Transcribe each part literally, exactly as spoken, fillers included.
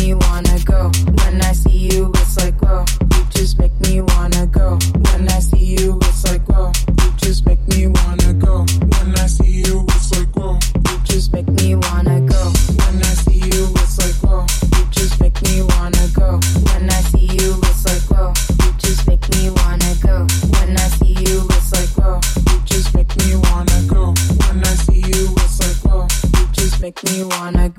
me wanna go. When I see you, it's like, whoa. You just make me wanna go. When I see you, it's like, whoa. You just make me wanna go. When I see you, it's like, whoa. You just make me wanna go. When I see you, it's like, whoa. You just make me wanna go. When I see you, it's like, whoa. You just make me wanna go. When I see you, it's like, whoa. You just make me wanna go. When I see you, it's like, whoa. You just make me wanna go.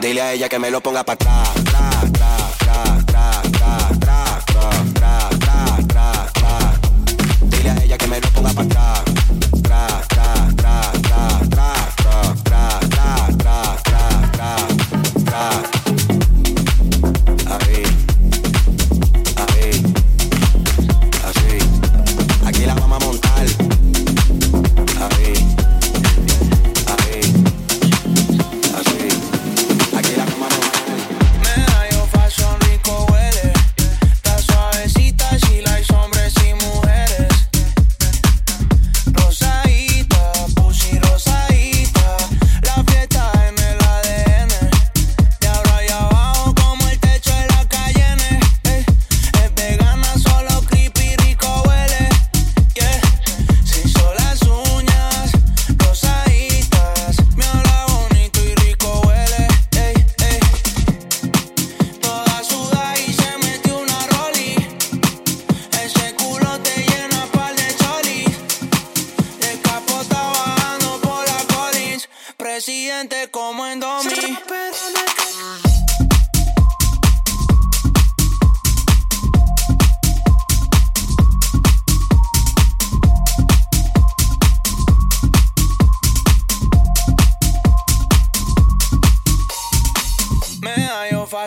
Dile a ella que me lo ponga pa' atrás. Dile a ella que me lo ponga pa' atrás.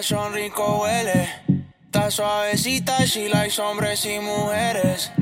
Son rico huele, está suavecita, she likes hombres y mujeres.